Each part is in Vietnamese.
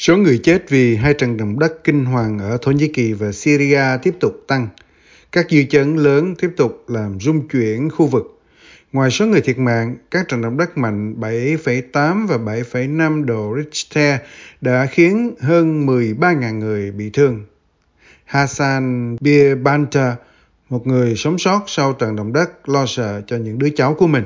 Số người chết vì hai trận động đất kinh hoàng ở Thổ Nhĩ Kỳ và Syria tiếp tục tăng. Các dư chấn lớn tiếp tục làm rung chuyển khu vực. Ngoài số người thiệt mạng, các trận động đất mạnh 7,8 và 7,5 độ Richter đã khiến hơn 13.000 người bị thương. Hassan Biebantar, một người sống sót sau trận động đất, lo sợ cho những đứa cháu của mình.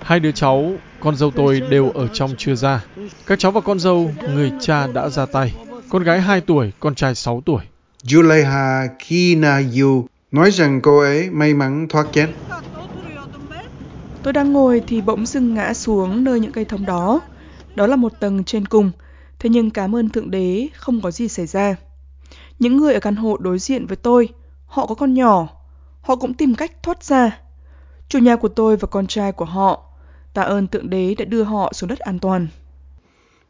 Hai đứa cháu, con dâu tôi đều ở trong chưa ra. Các cháu và con dâu, người cha đã ra tay. Con gái 2 tuổi, con trai 6 tuổi. Yuleha Kina nói rằng cô ấy may mắn thoát chết. Tôi đang ngồi thì bỗng dưng ngã xuống nơi những cây thông đó. Đó là một tầng trên cùng. Thế nhưng cảm ơn Thượng Đế, không có gì xảy ra. Những người ở căn hộ đối diện với tôi, họ có con nhỏ. Họ cũng tìm cách thoát ra. Chủ nhà của tôi và con trai của họ, tạ ơn Thượng Đế đã đưa họ xuống đất an toàn.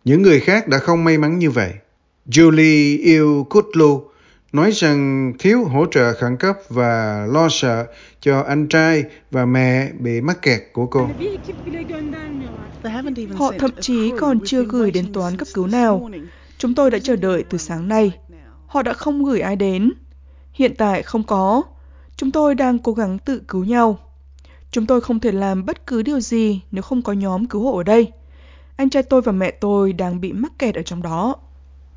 Những người khác đã không may mắn như vậy. Julie Eucul nói rằng thiếu hỗ trợ khẩn cấp và lo sợ cho anh trai và mẹ bị mắc kẹt của cô. Họ thậm chí còn chưa gửi đến toán cấp cứu nào. Chúng tôi đã chờ đợi từ sáng nay. Họ đã không gửi ai đến. Hiện tại không có. Chúng tôi đang cố gắng tự cứu nhau. Chúng tôi không thể làm bất cứ điều gì nếu không có nhóm cứu hộ ở đây. Anh trai tôi và mẹ tôi đang bị mắc kẹt ở trong đó.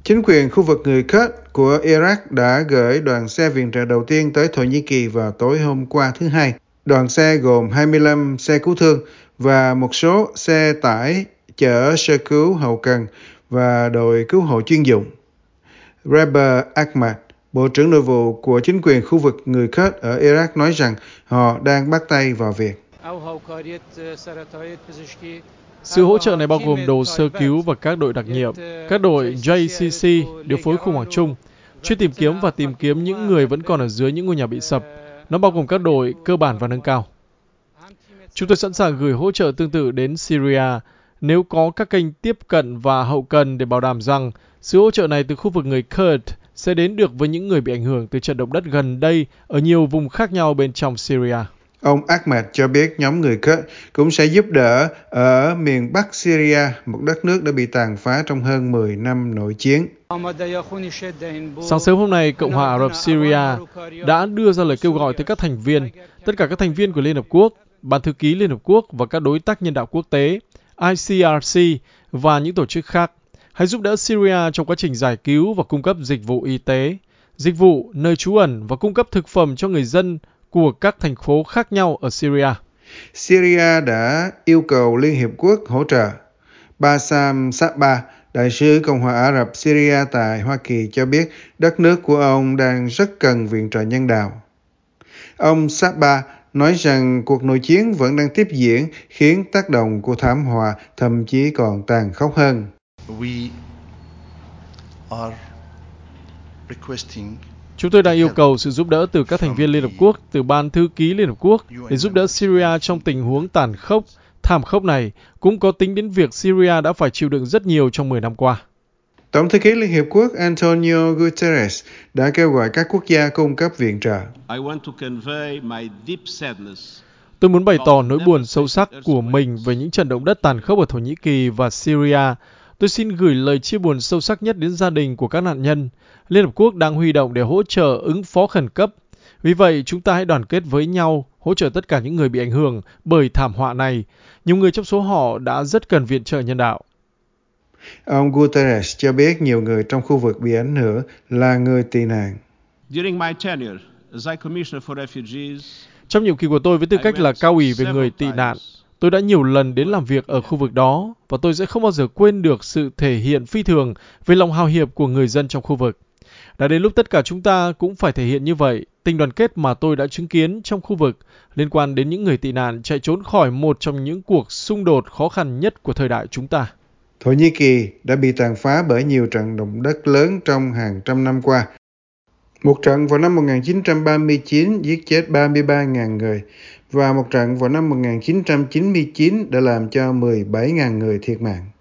Chính quyền khu vực người Kurd của Iraq đã gửi đoàn xe viện trợ đầu tiên tới Thổ Nhĩ Kỳ vào tối hôm qua thứ Hai. Đoàn xe gồm 25 xe cứu thương và một số xe tải chở sơ cứu hậu cần và đội cứu hộ chuyên dụng. Rabah Akma, Bộ trưởng Nội vụ của chính quyền khu vực người Kurd ở Iraq nói rằng họ đang bắt tay vào việc. Sự hỗ trợ này bao gồm đồ sơ cứu và các đội đặc nhiệm. Các đội JCC điều phối khủng hoảng chung, chuyên tìm kiếm và tìm kiếm những người vẫn còn ở dưới những ngôi nhà bị sập. Nó bao gồm các đội cơ bản và nâng cao. Chúng tôi sẵn sàng gửi hỗ trợ tương tự đến Syria nếu có các kênh tiếp cận và hậu cần để bảo đảm rằng sự hỗ trợ này từ khu vực người Kurd sẽ đến được với những người bị ảnh hưởng từ trận động đất gần đây ở nhiều vùng khác nhau bên trong Syria. Ông Ahmad cho biết nhóm người Kurd cũng sẽ giúp đỡ ở miền Bắc Syria, một đất nước đã bị tàn phá trong hơn 10 năm nội chiến. Sáng sớm hôm nay, Cộng hòa Ả Rập Syria đã đưa ra lời kêu gọi tới các thành viên, tất cả các thành viên của Liên Hợp Quốc, Ban Thư ký Liên Hợp Quốc và các đối tác nhân đạo quốc tế, ICRC và những tổ chức khác. Hãy giúp đỡ Syria trong quá trình giải cứu và cung cấp dịch vụ y tế, dịch vụ nơi trú ẩn và cung cấp thực phẩm cho người dân của các thành phố khác nhau ở Syria. Syria đã yêu cầu Liên Hiệp Quốc hỗ trợ. Basam Saba, đại sứ Cộng hòa Ả Rập Syria tại Hoa Kỳ cho biết đất nước của ông đang rất cần viện trợ nhân đạo. Ông Saba nói rằng cuộc nội chiến vẫn đang tiếp diễn khiến tác động của thảm họa thậm chí còn tàn khốc hơn. Chúng tôi đang yêu cầu sự giúp đỡ từ các thành viên Liên Hợp Quốc, từ Ban Thư ký Liên Hợp Quốc để giúp đỡ Syria trong tình huống tàn khốc, thảm khốc này, cũng có tính đến việc Syria đã phải chịu đựng rất nhiều trong 10 năm qua. Tổng thư ký Liên Hiệp Quốc Antonio Guterres đã kêu gọi các quốc gia cung cấp viện trợ. Tôi muốn bày tỏ nỗi buồn sâu sắc của mình về những trận động đất tàn khốc ở Thổ Nhĩ Kỳ và Syria. Tôi xin gửi lời chia buồn sâu sắc nhất đến gia đình của các nạn nhân. Liên Hợp Quốc đang huy động để hỗ trợ ứng phó khẩn cấp. Vì vậy, chúng ta hãy đoàn kết với nhau, hỗ trợ tất cả những người bị ảnh hưởng bởi thảm họa này. Nhiều người trong số họ đã rất cần viện trợ nhân đạo. Ông Guterres cho biết nhiều người trong khu vực bị ảnh hưởng là người tị nạn. Trong nhiệm kỳ của tôi với tư cách là cao ủy về người tị nạn, tôi đã nhiều lần đến làm việc ở khu vực đó và tôi sẽ không bao giờ quên được sự thể hiện phi thường về lòng hào hiệp của người dân trong khu vực. Đã đến lúc tất cả chúng ta cũng phải thể hiện như vậy, tình đoàn kết mà tôi đã chứng kiến trong khu vực liên quan đến những người tị nạn chạy trốn khỏi một trong những cuộc xung đột khó khăn nhất của thời đại chúng ta. Thổ Nhĩ Kỳ đã bị tàn phá bởi nhiều trận động đất lớn trong hàng trăm năm qua. Một trận vào năm 1939 giết chết 33.000 người và một trận vào năm 1999 đã làm cho 17.000 người thiệt mạng.